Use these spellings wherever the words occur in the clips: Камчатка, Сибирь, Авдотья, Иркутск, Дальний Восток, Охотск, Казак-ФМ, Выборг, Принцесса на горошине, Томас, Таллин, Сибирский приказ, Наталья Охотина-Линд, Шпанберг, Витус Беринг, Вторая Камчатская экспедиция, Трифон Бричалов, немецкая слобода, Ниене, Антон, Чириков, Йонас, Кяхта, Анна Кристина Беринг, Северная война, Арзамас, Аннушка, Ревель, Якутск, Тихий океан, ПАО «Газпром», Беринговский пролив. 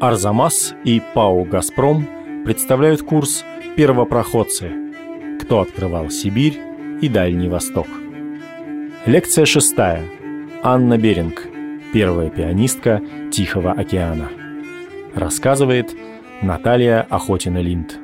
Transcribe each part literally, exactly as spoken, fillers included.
Арзамас и ПАО «Газпром» представляют курс «Первопроходцы. Кто открывал Сибирь и Дальний Восток». Лекция шестая. Анна Беринг, первая пианистка Тихого океана. Рассказывает Наталья Охотина-Линд.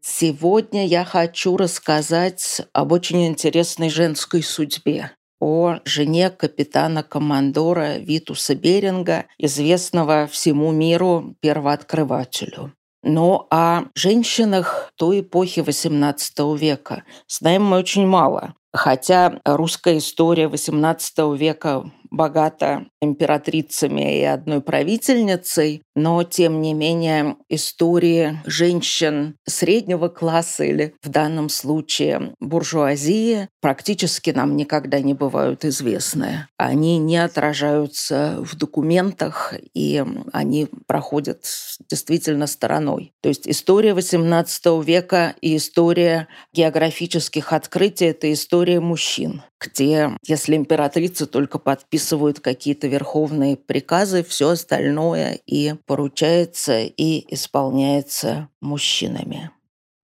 Сегодня я хочу рассказать об очень интересной женской судьбе, о жене капитана-командора Витуса Беринга, известного всему миру первооткрывателю. Но о женщинах той эпохи восемнадцатого века знаем мы очень мало. Хотя русская история восемнадцатого века богата императрицами и одной правительницей, но, тем не менее, истории женщин среднего класса или, в данном случае, буржуазии практически нам никогда не бывают известны. Они не отражаются в документах, и они проходят действительно стороной. То есть история восемнадцатого века и история географических открытий – это история мужчин, где, если императрицы только подписывают какие-то верховные приказы, все остальное и поручается, и исполняется мужчинами.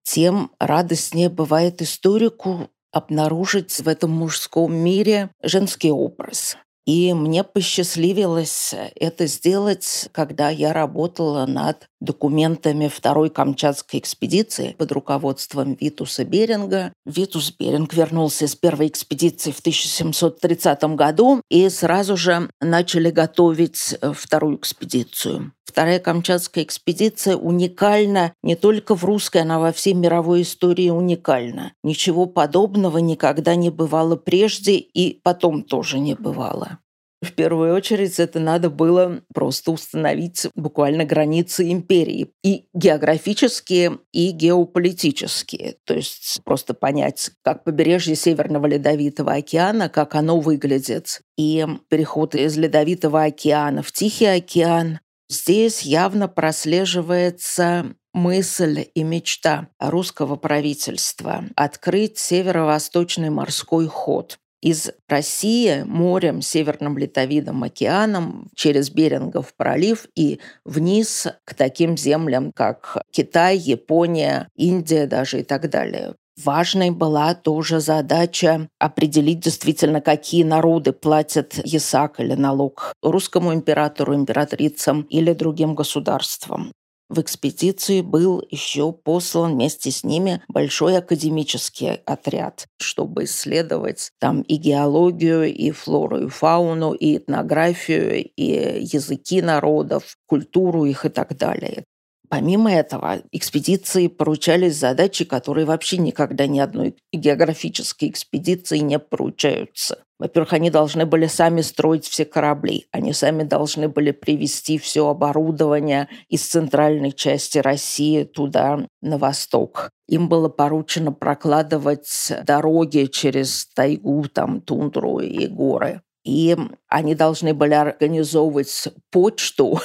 Тем радостнее бывает историку обнаружить в этом мужском мире женский образ. И мне посчастливилось это сделать, когда я работала над документами Второй Камчатской экспедиции под руководством Витуса Беринга. Витус Беринг вернулся из первой экспедиции в тысяча семьсот тридцатом году, и сразу же начали готовить вторую экспедицию. Вторая Камчатская экспедиция уникальна не только в русской, она во всей мировой истории уникальна. Ничего подобного никогда не бывало прежде и потом тоже не бывало. В первую очередь это надо было просто установить буквально границы империи, и географические, и геополитические. То есть просто понять, как побережье Северного Ледовитого океана, как оно выглядит, и переход из Ледовитого океана в Тихий океан. Здесь явно прослеживается мысль и мечта русского правительства открыть северо-восточный морской ход из России морем, Северным Ледовитым океаном, через Берингов пролив и вниз к таким землям, как Китай, Япония, Индия даже и так далее. Важной была тоже задача определить действительно, какие народы платят ясак или налог русскому императору, императрицам или другим государствам. В экспедиции был еще послан вместе с ними большой академический отряд, чтобы исследовать там и геологию, и флору, и фауну, и этнографию, и языки народов, культуру их и так далее. Помимо этого, экспедиции поручались задачи, которые вообще никогда ни одной географической экспедиции не поручаются. Во-первых, они должны были сами строить все корабли, они сами должны были привезти все оборудование из центральной части России туда, на восток. Им было поручено прокладывать дороги через тайгу, там, тундру и горы. И они должны были организовывать почту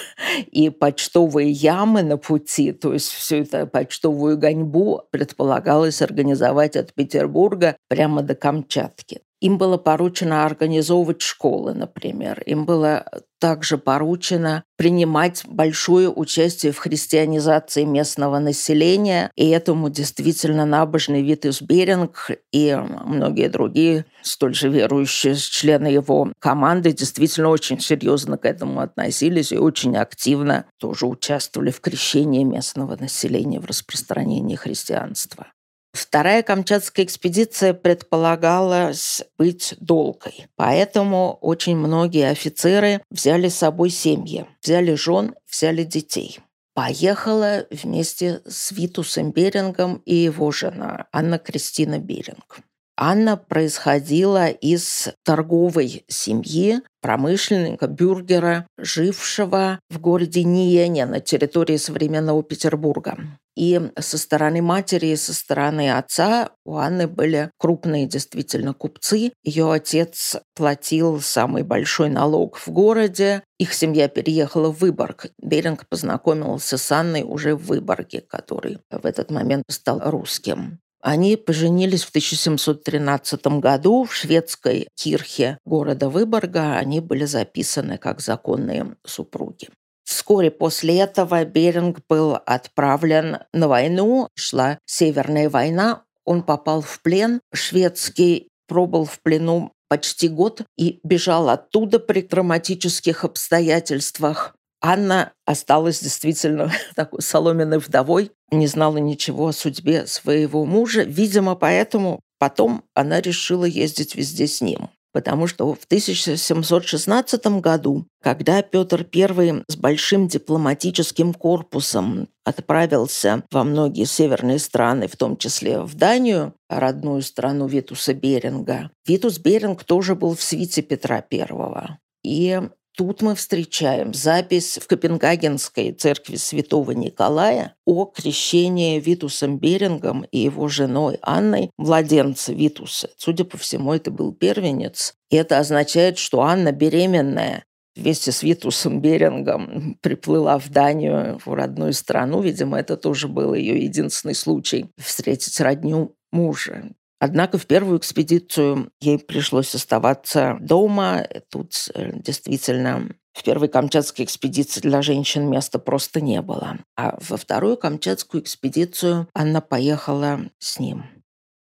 и почтовые ямы на пути, то есть всю эту почтовую гоньбу предполагалось организовать от Петербурга прямо до Камчатки. Им было поручено организовывать школы, например. Им было также поручено принимать большое участие в христианизации местного населения, и этому действительно набожный Витус Беринг и многие другие столь же верующие члены его команды действительно очень серьезно к этому относились и очень активно тоже участвовали в крещении местного населения, в распространении христианства. Вторая Камчатская экспедиция предполагалась быть долгой, поэтому очень многие офицеры взяли с собой семьи, взяли жен, взяли детей. Поехала вместе с Витусом Берингом и его жена Анна Кристина Беринг. Анна происходила из торговой семьи промышленника, бюргера, жившего в городе Ниене на территории современного Петербурга. И со стороны матери, и со стороны отца у Анны были крупные действительно купцы. Ее отец платил самый большой налог в городе. Их семья переехала в Выборг. Беринг познакомился с Анной уже в Выборге, который в этот момент стал русским. Они поженились в тысяча семьсот тринадцатом году в шведской кирхе города Выборга. Они были записаны как законные супруги. Вскоре после этого Беринг был отправлен на войну. Шла Северная война. Он попал в плен. Шведский пробыл в плену почти год и бежал оттуда при драматических обстоятельствах. Анна осталась действительно такой соломенной вдовой, не знала ничего о судьбе своего мужа. Видимо, поэтому потом она решила ездить везде с ним. Потому что в тысяча семьсот шестнадцатом году, когда Петр Первый с большим дипломатическим корпусом отправился во многие северные страны, в том числе в Данию, родную страну Витуса Беринга, Витус Беринг тоже был в свите Петра Первого. И тут мы встречаем запись в Копенгагенской церкви святого Николая о крещении Витусом Берингом и его женой Анной младенца Витуса. Судя по всему, это был первенец. И это означает, что Анна беременная вместе с Витусом Берингом приплыла в Данию, в родную страну. Видимо, это тоже был ее единственный случай встретить родню мужа. Однако в первую экспедицию ей пришлось оставаться дома. Тут действительно в первой Камчатской экспедиции для женщин места просто не было. А во вторую Камчатскую экспедицию она поехала с ним.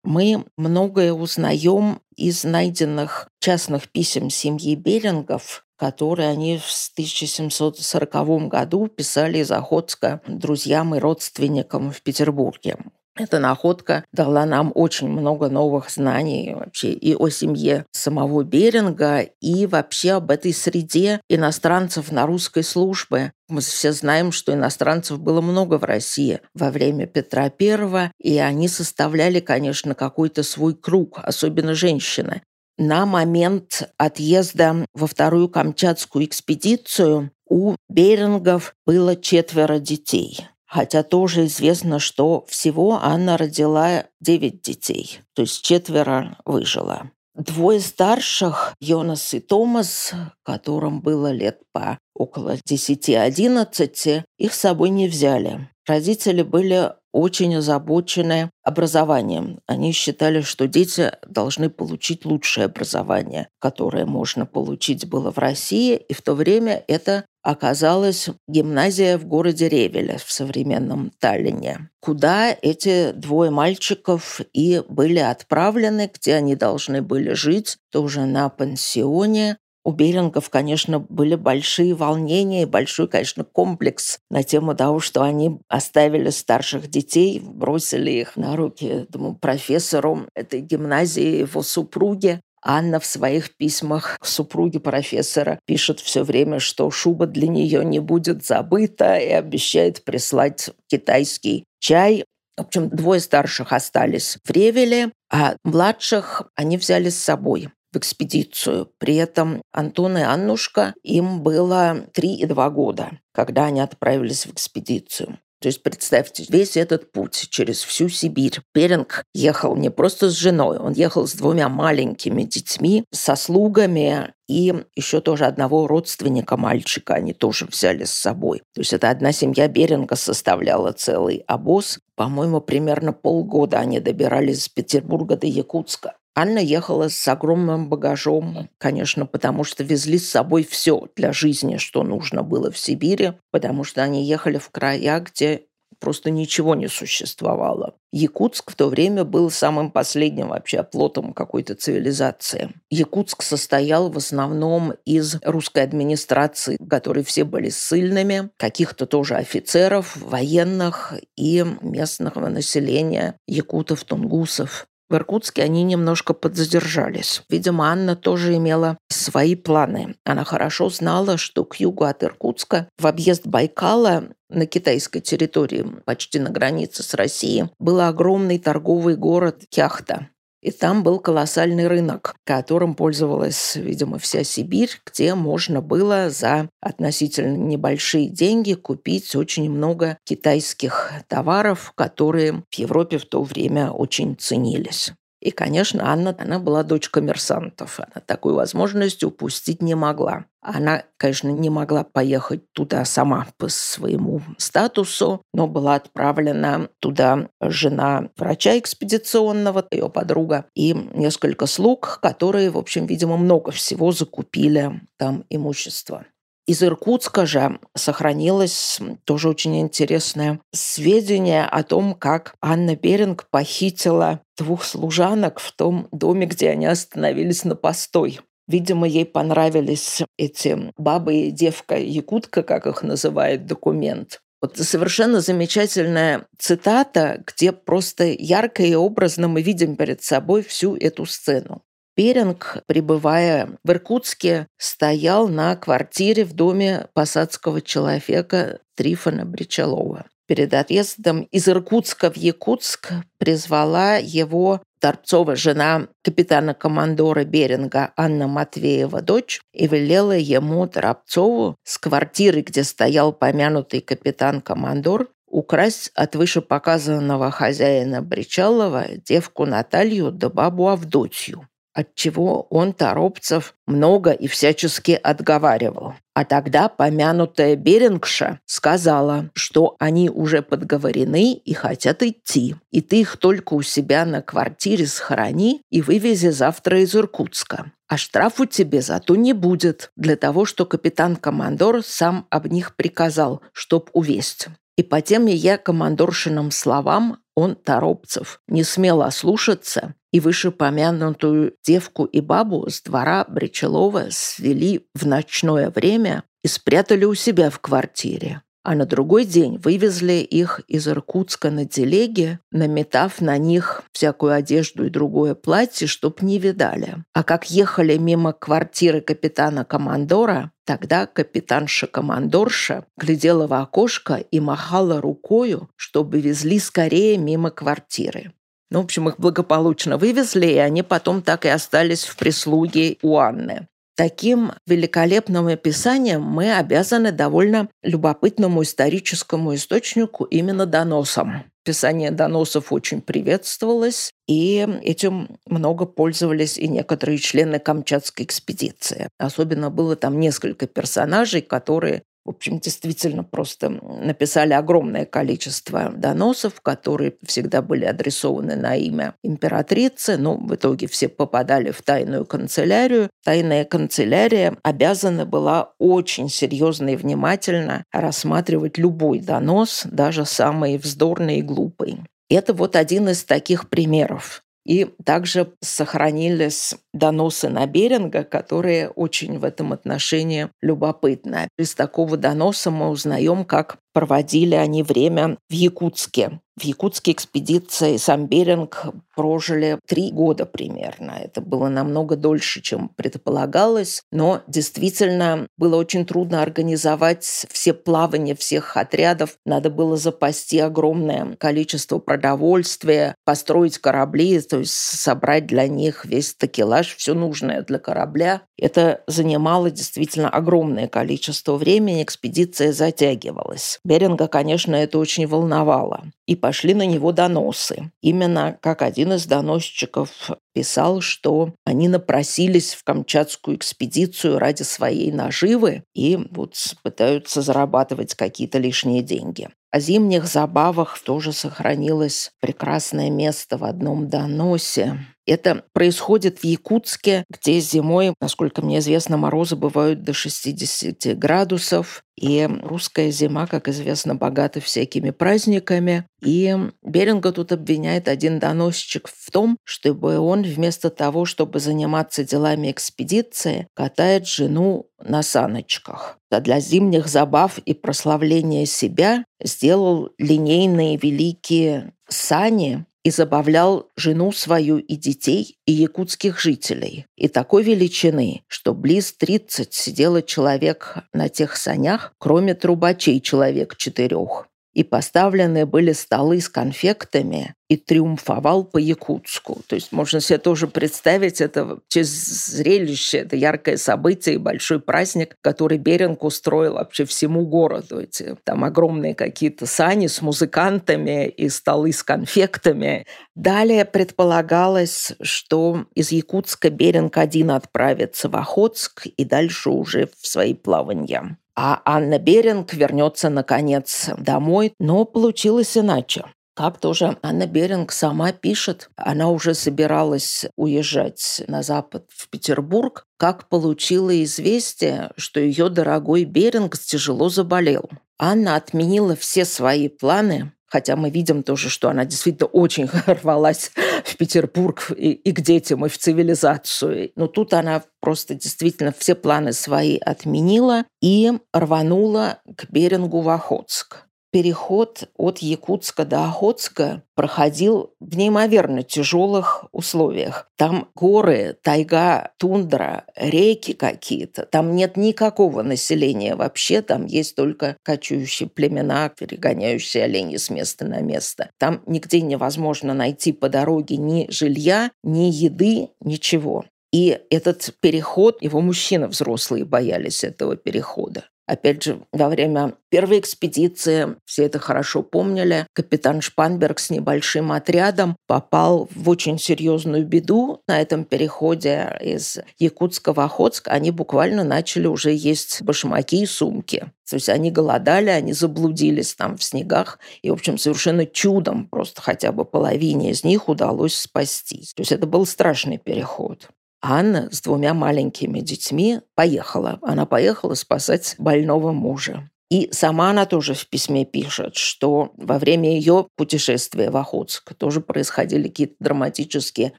Мы многое узнаем из найденных частных писем семьи Берингов, которые они в тысяча семьсот сороковом году писали из Охотска друзьям и родственникам в Петербурге. Эта находка дала нам очень много новых знаний вообще и о семье самого Беринга, и вообще об этой среде иностранцев на русской службе. Мы все знаем, что иностранцев было много в России во время Петра Первого, и они составляли, конечно, какой-то свой круг, особенно женщины. На момент отъезда во вторую Камчатскую экспедицию у Берингов было четверо детей. Хотя тоже известно, что всего Анна родила девять детей, то есть четверо выжило. Двое старших, Йонас и Томас, которым было лет по около десяти-одиннадцати, их с собой не взяли. Родители были очень озабочены образованием. Они считали, что дети должны получить лучшее образование, которое можно получить было в России, и в то время это оказалась гимназия в городе Ревеле в современном Таллине, куда эти двое мальчиков и были отправлены, где они должны были жить, тоже на пансионе. У Берингов, конечно, были большие волнения и большой, конечно, комплекс на тему того, что они оставили старших детей, бросили их на руки, думаю, профессору этой гимназии, его супруге. Анна в своих письмах к супруге профессора пишет все время, что шуба для нее не будет забыта, и обещает прислать китайский чай. В общем, двое старших остались в Ревеле, а младших они взяли с собой в экспедицию. При этом Антон и Аннушка, им было три и два года, когда они отправились в экспедицию. То есть представьте, весь этот путь через всю Сибирь. Беринг ехал не просто с женой, он ехал с двумя маленькими детьми, со слугами и еще тоже одного родственника мальчика они тоже взяли с собой. То есть это одна семья Беринга составляла целый обоз. По-моему, примерно полгода они добирались из Петербурга до Якутска. Анна ехала с огромным багажом, конечно, потому что везли с собой все для жизни, что нужно было в Сибири, потому что они ехали в края, где просто ничего не существовало. Якутск в то время был самым последним вообще оплотом какой-то цивилизации. Якутск состоял в основном из русской администрации, в которой все были ссыльными, каких-то тоже офицеров, военных и местного населения, якутов, тунгусов. В Иркутске они немножко подзадержались. Видимо, Анна тоже имела свои планы. Она хорошо знала, что к югу от Иркутска, в объезд Байкала, на китайской территории, почти на границе с Россией, был огромный торговый город Кяхта. И там был колоссальный рынок, которым пользовалась, видимо, вся Сибирь, где можно было за относительно небольшие деньги купить очень много китайских товаров, которые в Европе в то время очень ценились. И, конечно, Анна, она была дочь коммерсантов. Она такую возможность упустить не могла. Она, конечно, не могла поехать туда сама по своему статусу, но была отправлена туда жена врача экспедиционного, ее подруга, и несколько слуг, которые, в общем, видимо, много всего закупили там имущество. Из Иркутска же сохранилось тоже очень интересное сведение о том, как Анна Беринг похитила двух служанок в том доме, где они остановились на постой. Видимо, ей понравились эти бабы и девка-якутка, как их называет документ. Вот совершенно замечательная цитата, где просто ярко и образно мы видим перед собой всю эту сцену. Беринг, пребывая в Иркутске, стоял на квартире в доме посадского человека Трифона Бричалова. Перед отъездом из Иркутска в Якутск призвала его Торцова, жена капитана-командора Беринга, Анна Матвеева, дочь, и велела ему, Торцову, с квартиры, где стоял помянутый капитан-командор, украсть от вышепоказанного хозяина Бричалова девку Наталью да бабу Авдотью, отчего он Торопцев много и всячески отговаривал. А тогда помянутая Берингша сказала, что они уже подговорены и хотят идти, и ты их только у себя на квартире схорони и вывези завтра из Иркутска. А штрафу тебе зато не будет, для того, что капитан-командор сам об них приказал, чтоб увесть. И по тем я командоршиным словам он, Торопцев, не смел ослушаться, и вышепомянутую девку и бабу с двора Бричалова свели в ночное время и спрятали у себя в квартире. А на другой день вывезли их из Иркутска на телеге, наметав на них всякую одежду и другое платье, чтоб не видали. А как ехали мимо квартиры капитана-командора, тогда капитанша-командорша глядела в окошко и махала рукою, чтобы везли скорее мимо квартиры. Ну, в общем, их благополучно вывезли, и они потом так и остались в прислуге у Анны. Таким великолепным описанием мы обязаны довольно любопытному историческому источнику именно доносам. Писание доносов очень приветствовалось, и этим много пользовались и некоторые члены Камчатской экспедиции. Особенно было там несколько персонажей, которые, в общем, действительно просто написали огромное количество доносов, которые всегда были адресованы на имя императрицы, но в итоге все попадали в тайную канцелярию. Тайная канцелярия обязана была очень серьезно и внимательно рассматривать любой донос, даже самый вздорный и глупый. Это вот один из таких примеров. И также сохранились доносы на Беринга, которые очень в этом отношении любопытны. Из такого доноса мы узнаем, как проводили они время в Якутске. В Якутской экспедиции сам Беринг прожили три года примерно. Это было намного дольше, чем предполагалось, но действительно было очень трудно организовать все плавания всех отрядов. Надо было запасти огромное количество продовольствия, построить корабли, то есть собрать для них весь такелаж, все нужное для корабля. Это занимало действительно огромное количество времени, экспедиция затягивалась. Беринга, конечно, это очень волновало. И пошли на него доносы. Именно как один из доносчиков писал, что они напросились в Камчатскую экспедицию ради своей наживы и вот пытаются зарабатывать какие-то лишние деньги. О зимних забавах тоже сохранилось прекрасное место в одном доносе. Это происходит в Якутске, где зимой, насколько мне известно, морозы бывают до шестидесяти градусов. И русская зима, как известно, богата всякими праздниками. И Беринга тут обвиняет один доносчик в том, чтобы он вместо того, чтобы заниматься делами экспедиции, катает жену на саночках. А для зимних забав и прославления себя сделал линейные великие сани и забавлял жену свою и детей, и якутских жителей. И такой величины, что близ тридцати сидело человек на тех санях, кроме трубачей человек четырех. и поставлены были столы с конфектами, и триумфовал по Якутску. То есть можно себе тоже представить это зрелище, это яркое событие и большой праздник, который Беринг устроил вообще всему городу. Эти, там огромные какие-то сани с музыкантами и столы с конфектами. Далее предполагалось, что из Якутска Беринг один отправится в Охотск и дальше уже в свои плавания. А Анна Беринг вернется, наконец, домой, но получилось иначе. Как тоже Анна Беринг сама пишет, она уже собиралась уезжать на запад в Петербург, как получила известие, что ее дорогой Беринг тяжело заболел. Анна отменила все свои планы, хотя мы видим тоже, что она действительно очень рвалась в Петербург и, и к детям, и в цивилизацию. Но тут она просто действительно все планы свои отменила и рванула к Берингу в Охотск. Переход от Якутска до Охотска проходил в неимоверно тяжелых условиях. Там горы, тайга, тундра, реки какие-то. Там нет никакого населения вообще. Там есть только кочующие племена, перегоняющие оленей с места на место. Там нигде невозможно найти по дороге ни жилья, ни еды, ничего. И этот переход, его мужчины взрослые боялись этого перехода. Опять же, во время первой экспедиции, все это хорошо помнили, капитан Шпанберг с небольшим отрядом попал в очень серьезную беду на этом переходе из Якутска в Охотск. Они буквально начали уже есть башмаки и сумки. То есть они голодали, они заблудились там в снегах. И, в общем, совершенно чудом просто хотя бы половине из них удалось спастись. То есть это был страшный переход. Анна с двумя маленькими детьми поехала. Она поехала спасать больного мужа. И сама она тоже в письме пишет, что во время ее путешествия в Охотск тоже происходили какие-то драматические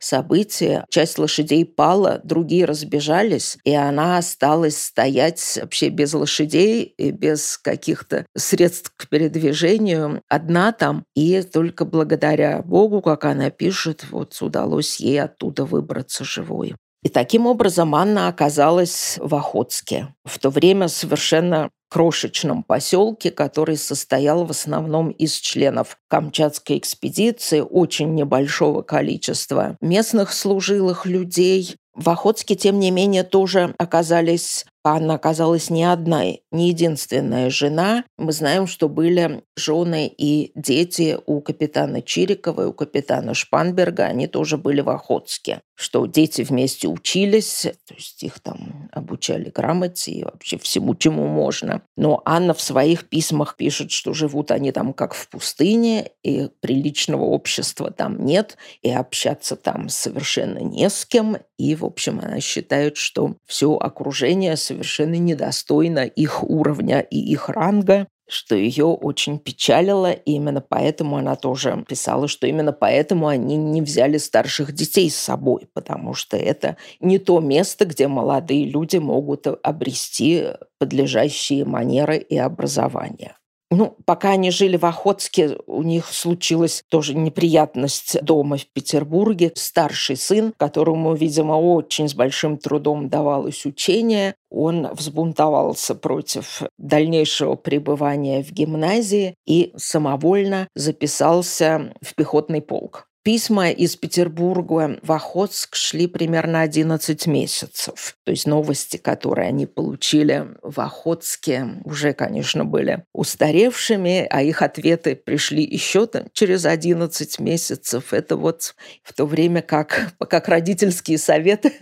события. Часть лошадей пала, другие разбежались, и она осталась стоять вообще без лошадей и без каких-то средств к передвижению, одна там. И только благодаря Богу, как она пишет, вот удалось ей оттуда выбраться живой. И таким образом Анна оказалась в Охотске, в то время совершенно крошечном поселке, который состоял в основном из членов Камчатской экспедиции, очень небольшого количества местных служилых людей. В Охотске, тем не менее, тоже оказались, Анна оказалась не одна, не единственная жена. Мы знаем, что были жены и дети у капитана Чирикова и у капитана Шпанберга, они тоже были в Охотске, что дети вместе учились, то есть их там обучали грамоте и вообще всему, чему можно. Но Анна в своих письмах пишет, что живут они там как в пустыне, и приличного общества там нет, и общаться там совершенно не с кем, и, в общем, она считает, что все окружение совершенно недостойно их уровня и их ранга, что ее очень печалило, и именно поэтому она тоже писала, что именно поэтому они не взяли старших детей с собой, потому что это не то место, где молодые люди могут обрести подлежащие манеры и образование. Ну, пока они жили в Охотске, у них случилась тоже неприятность дома в Петербурге. Старший сын, которому, видимо, очень с большим трудом давалось учение, он взбунтовался против дальнейшего пребывания в гимназии и самовольно записался в пехотный полк. Письма из Петербурга в Охотск шли примерно одиннадцать месяцев. То есть новости, которые они получили в Охотске, уже, конечно, были устаревшими, а их ответы пришли еще там через одиннадцать месяцев. Это вот в то время, как, как родительские советы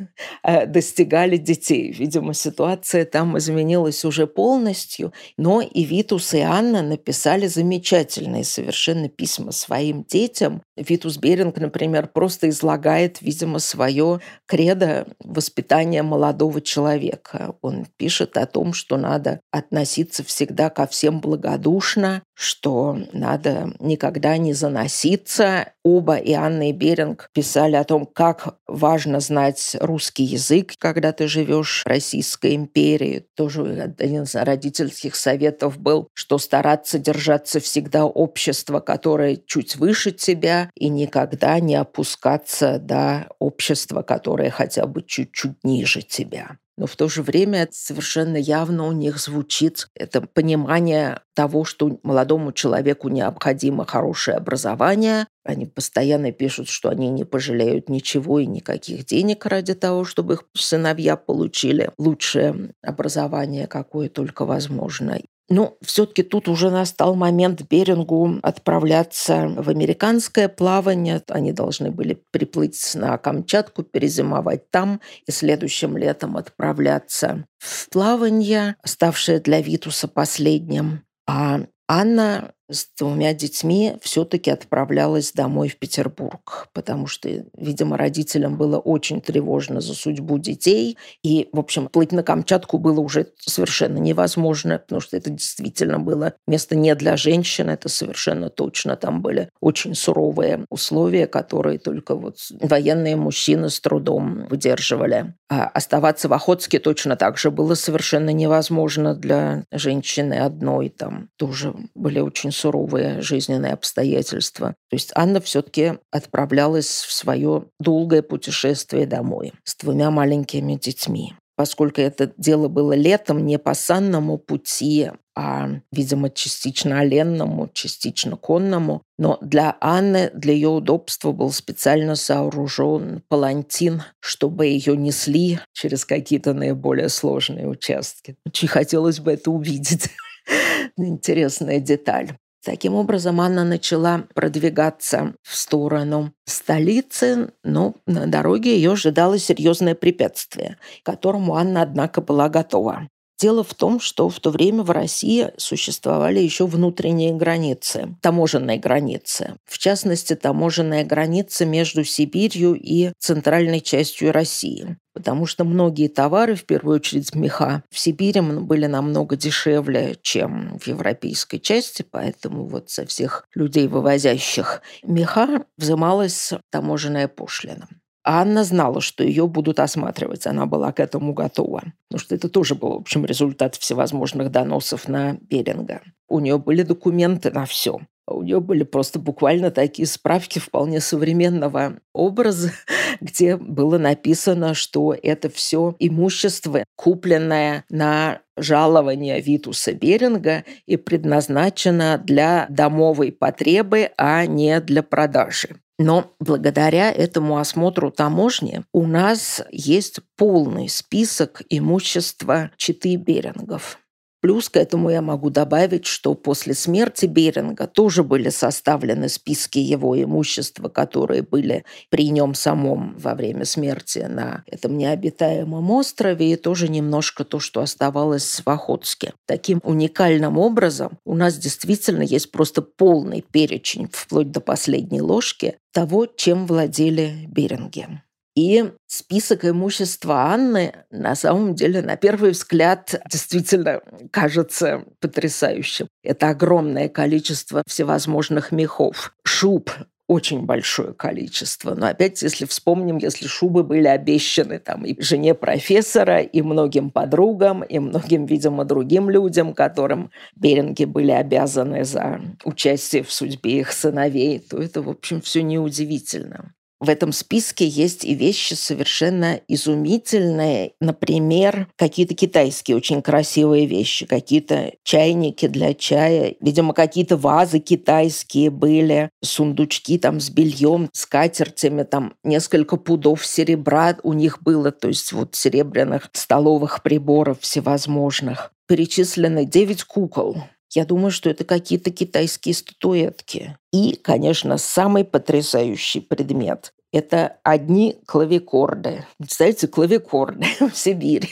достигали детей. Видимо, ситуация там изменилась уже полностью. Но и Витус, и Анна написали замечательные совершенно письма своим детям. Витус Беринг, например, просто излагает, видимо, свое кредо воспитания молодого человека. Он пишет о том, что надо относиться всегда ко всем благодушно, что надо никогда не заноситься. Оба, и Анна, и Беринг, писали о том, как важно знать русский язык, когда ты живешь в Российской империи. Тоже один из родительских советов был, что стараться держаться всегда общества, которое чуть выше тебя, и никогда не опускаться до общества, которое хотя бы чуть-чуть ниже тебя. но в то же время совершенно явно у них звучит это понимание того, что молодому человеку необходимо хорошее образование. Они постоянно пишут, что они не пожалеют ничего и никаких денег ради того, чтобы их сыновья получили лучшее образование, какое только возможно. Но все-таки тут уже настал момент Берингу отправляться в американское плавание. Они должны были приплыть на Камчатку, перезимовать там и следующим летом отправляться в плавание, ставшее для Витуса последним. А Анна с двумя детьми все-таки отправлялась домой в Петербург, потому что, видимо, родителям было очень тревожно за судьбу детей. И, в общем, плыть на Камчатку было уже совершенно невозможно, потому что это действительно было место не для женщин, это совершенно точно. Там были очень суровые условия, которые только вот военные мужчины с трудом выдерживали. А оставаться в Охотске точно так же было совершенно невозможно для женщины одной. Там тоже были очень суровые жизненные обстоятельства. То есть Анна все-таки отправлялась в свое долгое путешествие домой с двумя маленькими детьми. Поскольку это дело было летом, не по санному пути, а, видимо, частично оленному, частично конному. Но для Анны, для ее удобства был специально сооружен палантин, чтобы ее несли через какие-то наиболее сложные участки. Очень хотелось бы это увидеть. Интересная деталь. Таким образом, Анна начала продвигаться в сторону столицы, но на дороге ее ожидало серьезное препятствие, к которому Анна, однако, была готова. Дело в том, что в то время в России существовали еще внутренние границы, таможенные границы. В частности, таможенная граница между Сибирью и центральной частью России. Потому что многие товары, в первую очередь меха, в Сибири были намного дешевле, чем в европейской части, поэтому вот со всех людей, вывозящих меха, взималась таможенная пошлина. А Анна знала, что ее будут осматривать. Она была к этому готова. Потому что это тоже был, в общем, результат всевозможных доносов на Беринга. У нее были документы на все. У нее были просто буквально такие справки вполне современного образа, где было написано, что это все имущество, купленное на жалование Витуса Беринга и предназначено для домовой потребы, а не для продажи. Но благодаря этому осмотру таможни у нас есть полный список имущества четы Берингов. Плюс к этому я могу добавить, что после смерти Беринга тоже были составлены списки его имущества, которые были при нем самом во время смерти на этом необитаемом острове, и тоже немножко то, что оставалось в Охотске. Таким уникальным образом у нас действительно есть просто полный перечень, вплоть до последней ложки, того, чем владели Беринги. И список имущества Анны, на самом деле, на первый взгляд, действительно кажется потрясающим. Это огромное количество всевозможных мехов, шуб. Очень большое количество. Но опять, если вспомним, если шубы были обещаны там, и жене профессора, и многим подругам, и многим, видимо, другим людям, которым Беринги были обязаны за участие в судьбе их сыновей, то это, в общем, все неудивительно. В этом списке есть и вещи совершенно изумительные. Например, какие-то китайские очень красивые вещи, какие-то чайники для чая, видимо, какие-то вазы китайские были, сундучки там с бельем, с скатертями, там несколько пудов серебра у них было, то есть вот серебряных столовых приборов всевозможных. Перечислены девять кукол. Я думаю, что это какие-то китайские статуэтки. И, конечно, самый потрясающий предмет – это одни клавикорды. Представляете, клавикорды в Сибири.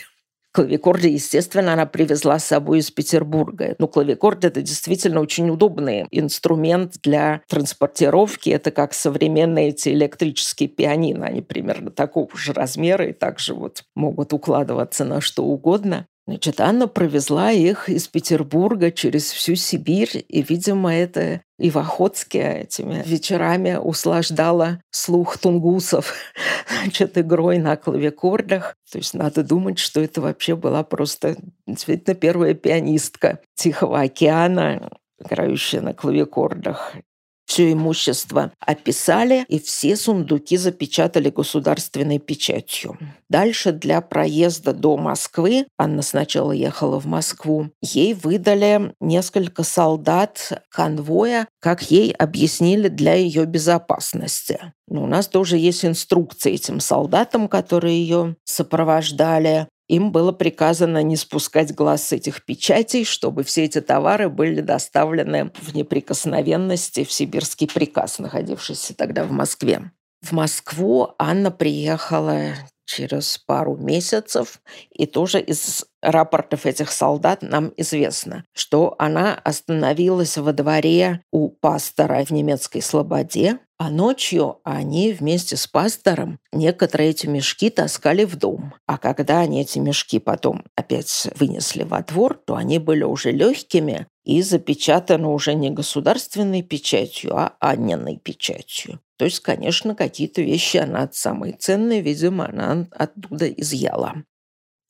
Клавикорды, естественно, она привезла с собой из Петербурга. Но клавикорды – это действительно очень удобный инструмент для транспортировки. Это как современные эти электрические пианино. Они примерно такого же размера и также вот могут укладываться на что угодно. Значит, Анна провезла их из Петербурга через всю Сибирь, и, видимо, это и в Охотске этими вечерами услаждала слух тунгусов, значит, игрой на клавикордах. То есть надо думать, что это вообще была просто действительно первая пианистка Тихого океана, играющая на клавикордах. Все имущество описали, и все сундуки запечатали государственной печатью. Дальше для проезда до Москвы, Анна сначала ехала в Москву, ей выдали несколько солдат конвоя, как ей объяснили, для ее безопасности. Но у нас тоже есть инструкции этим солдатам, которые ее сопровождали. Им было приказано не спускать глаз с этих печатей, чтобы все эти товары были доставлены в неприкосновенности в Сибирский приказ, находившийся тогда в Москве. В Москву Анна приехала через пару месяцев, и тоже из рапортов этих солдат нам известно, что она остановилась во дворе у пастора в немецкой слободе, а ночью они вместе с пастором некоторые эти мешки таскали в дом. А когда они эти мешки потом опять вынесли во двор, то они были уже легкими и запечатаны уже не государственной печатью, а Анниной печатью. То есть, конечно, какие-то вещи она самые ценные, видимо, она оттуда изъяла.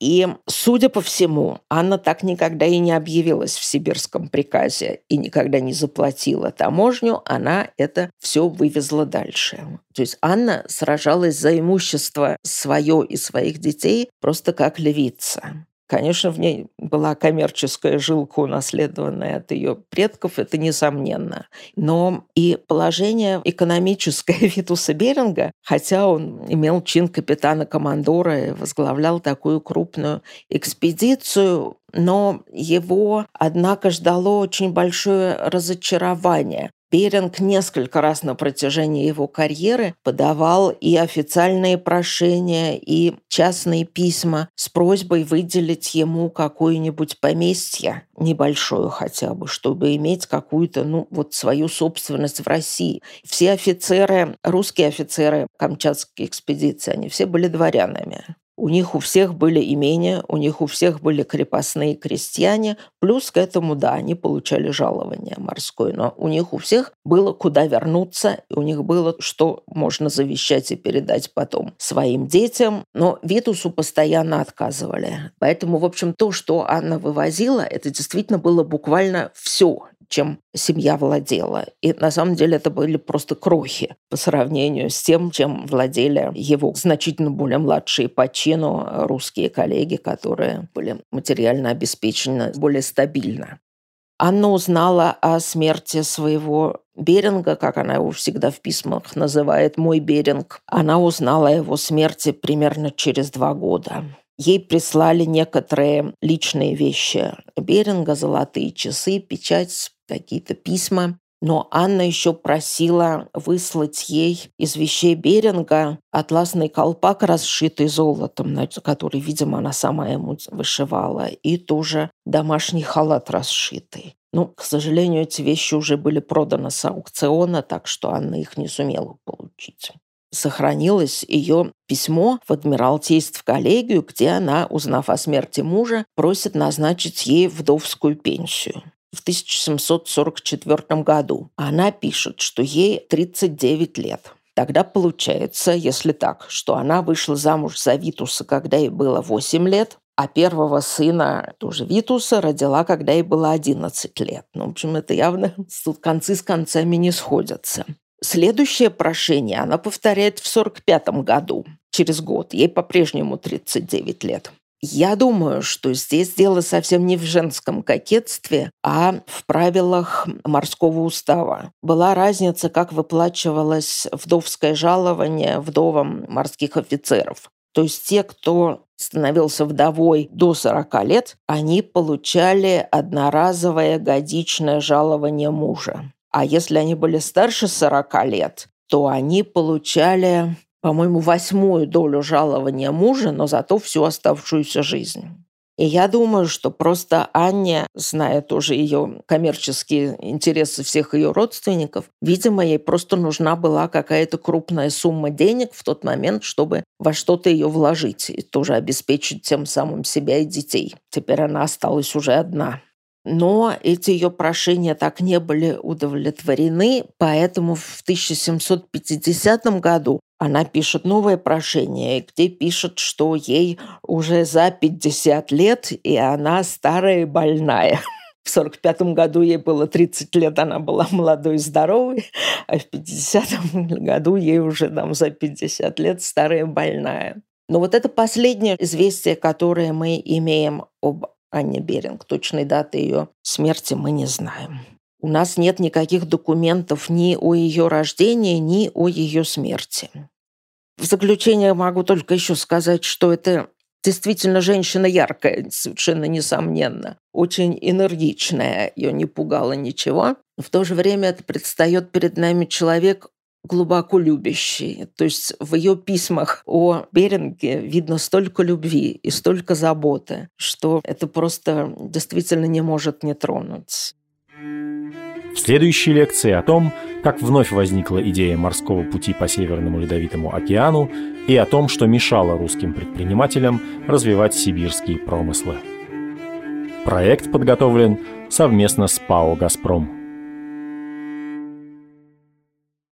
И, судя по всему, Анна так никогда и не объявилась в Сибирском приказе и никогда не заплатила таможню, она это все вывезла дальше. То есть Анна сражалась за имущество свое и своих детей просто как львица. Конечно, в ней была коммерческая жилка, унаследованная от ее предков, это несомненно. Но и положение экономическое Витуса Беринга, хотя он имел чин капитана-командора и возглавлял такую крупную экспедицию, но его, однако, ждало очень большое разочарование. Беринг несколько раз на протяжении его карьеры подавал и официальные прошения, и частные письма с просьбой выделить ему какое-нибудь поместье, небольшое хотя бы, чтобы иметь какую-то, ну, вот свою собственность в России. Все офицеры, русские офицеры Камчатской экспедиции, они все были дворянами. У них у всех были имения, у них у всех были крепостные крестьяне. Плюс к этому, да, они получали жалование морское, но у них у всех было куда вернуться, у них было что можно завещать и передать потом своим детям. Но Витусу постоянно отказывали. Поэтому, в общем, то, что Анна вывозила, это действительно было буквально все, чем семья владела. И на самом деле это были просто крохи по сравнению с тем, чем владели его значительно более младшие по чину русские коллеги, которые были материально обеспечены более стабильно. Анна узнала о смерти своего Беринга, как она его всегда в письмах называет, «мой Беринг». Она узнала о его смерти примерно через два года. Ей прислали некоторые личные вещи Беринга, золотые часы, печать, какие-то письма. Но Анна еще просила выслать ей из вещей Беринга атласный колпак, расшитый золотом, который, видимо, она сама ему вышивала, и тоже домашний халат расшитый. Ну, к сожалению, эти вещи уже были проданы с аукциона, так что Анна их не сумела получить. Сохранилось ее письмо в Адмиралтейство коллегию, где она, узнав о смерти мужа, просит назначить ей вдовскую пенсию в тысяча семьсот сорок четвёртом году. Она пишет, что ей тридцать девять лет. Тогда получается, если так, что она вышла замуж за Витуса, когда ей было восемь лет, а первого сына, тоже Витуса, родила, когда ей было одиннадцать лет. Ну, в общем, это явно тут концы с концами не сходятся. Следующее прошение она повторяет в сорок пятом году, через год. Ей по-прежнему тридцать девять лет. Я думаю, что здесь дело совсем не в женском кокетстве, а в правилах морского устава. Была разница, как выплачивалось вдовское жалование вдовам морских офицеров. То есть те, кто становился вдовой до сорока лет, они получали одноразовое годичное жалование мужа. А если они были старше сорока лет, то они получали, по-моему, восьмую долю жалования мужа, но зато всю оставшуюся жизнь. И я думаю, что просто Анне, зная тоже ее коммерческие интересы всех ее родственников, видимо, ей просто нужна была какая-то крупная сумма денег в тот момент, чтобы во что-то ее вложить и тоже обеспечить тем самым себя и детей. Теперь она осталась уже одна. Но эти ее прошения так не были удовлетворены, поэтому в тысяча семьсот пятидесятом году она пишет новое прошение, где пишет, что ей уже за пятьдесят лет, и она старая и больная. В сорок пятом году ей было тридцать лет, она была молодой и здоровой, а в пятидесятом году ей уже там за пятьдесят лет старая больная. Но вот это последнее известие, которое мы имеем об Анне Беринг. Точной даты ее смерти мы не знаем. У нас нет никаких документов ни о ее рождении, ни о ее смерти. В заключение могу только еще сказать, что это действительно женщина яркая, совершенно несомненно, очень энергичная, ее не пугало ничего. В то же время это предстает перед нами человек глубоко любящий. То есть в ее письмах о Беринге видно столько любви и столько заботы, что это просто действительно не может не тронуть. В следующей лекции о том, как вновь возникла идея морского пути по Северному Ледовитому океану и о том, что мешало русским предпринимателям развивать сибирские промыслы. Проект подготовлен совместно с ПАО «Газпром».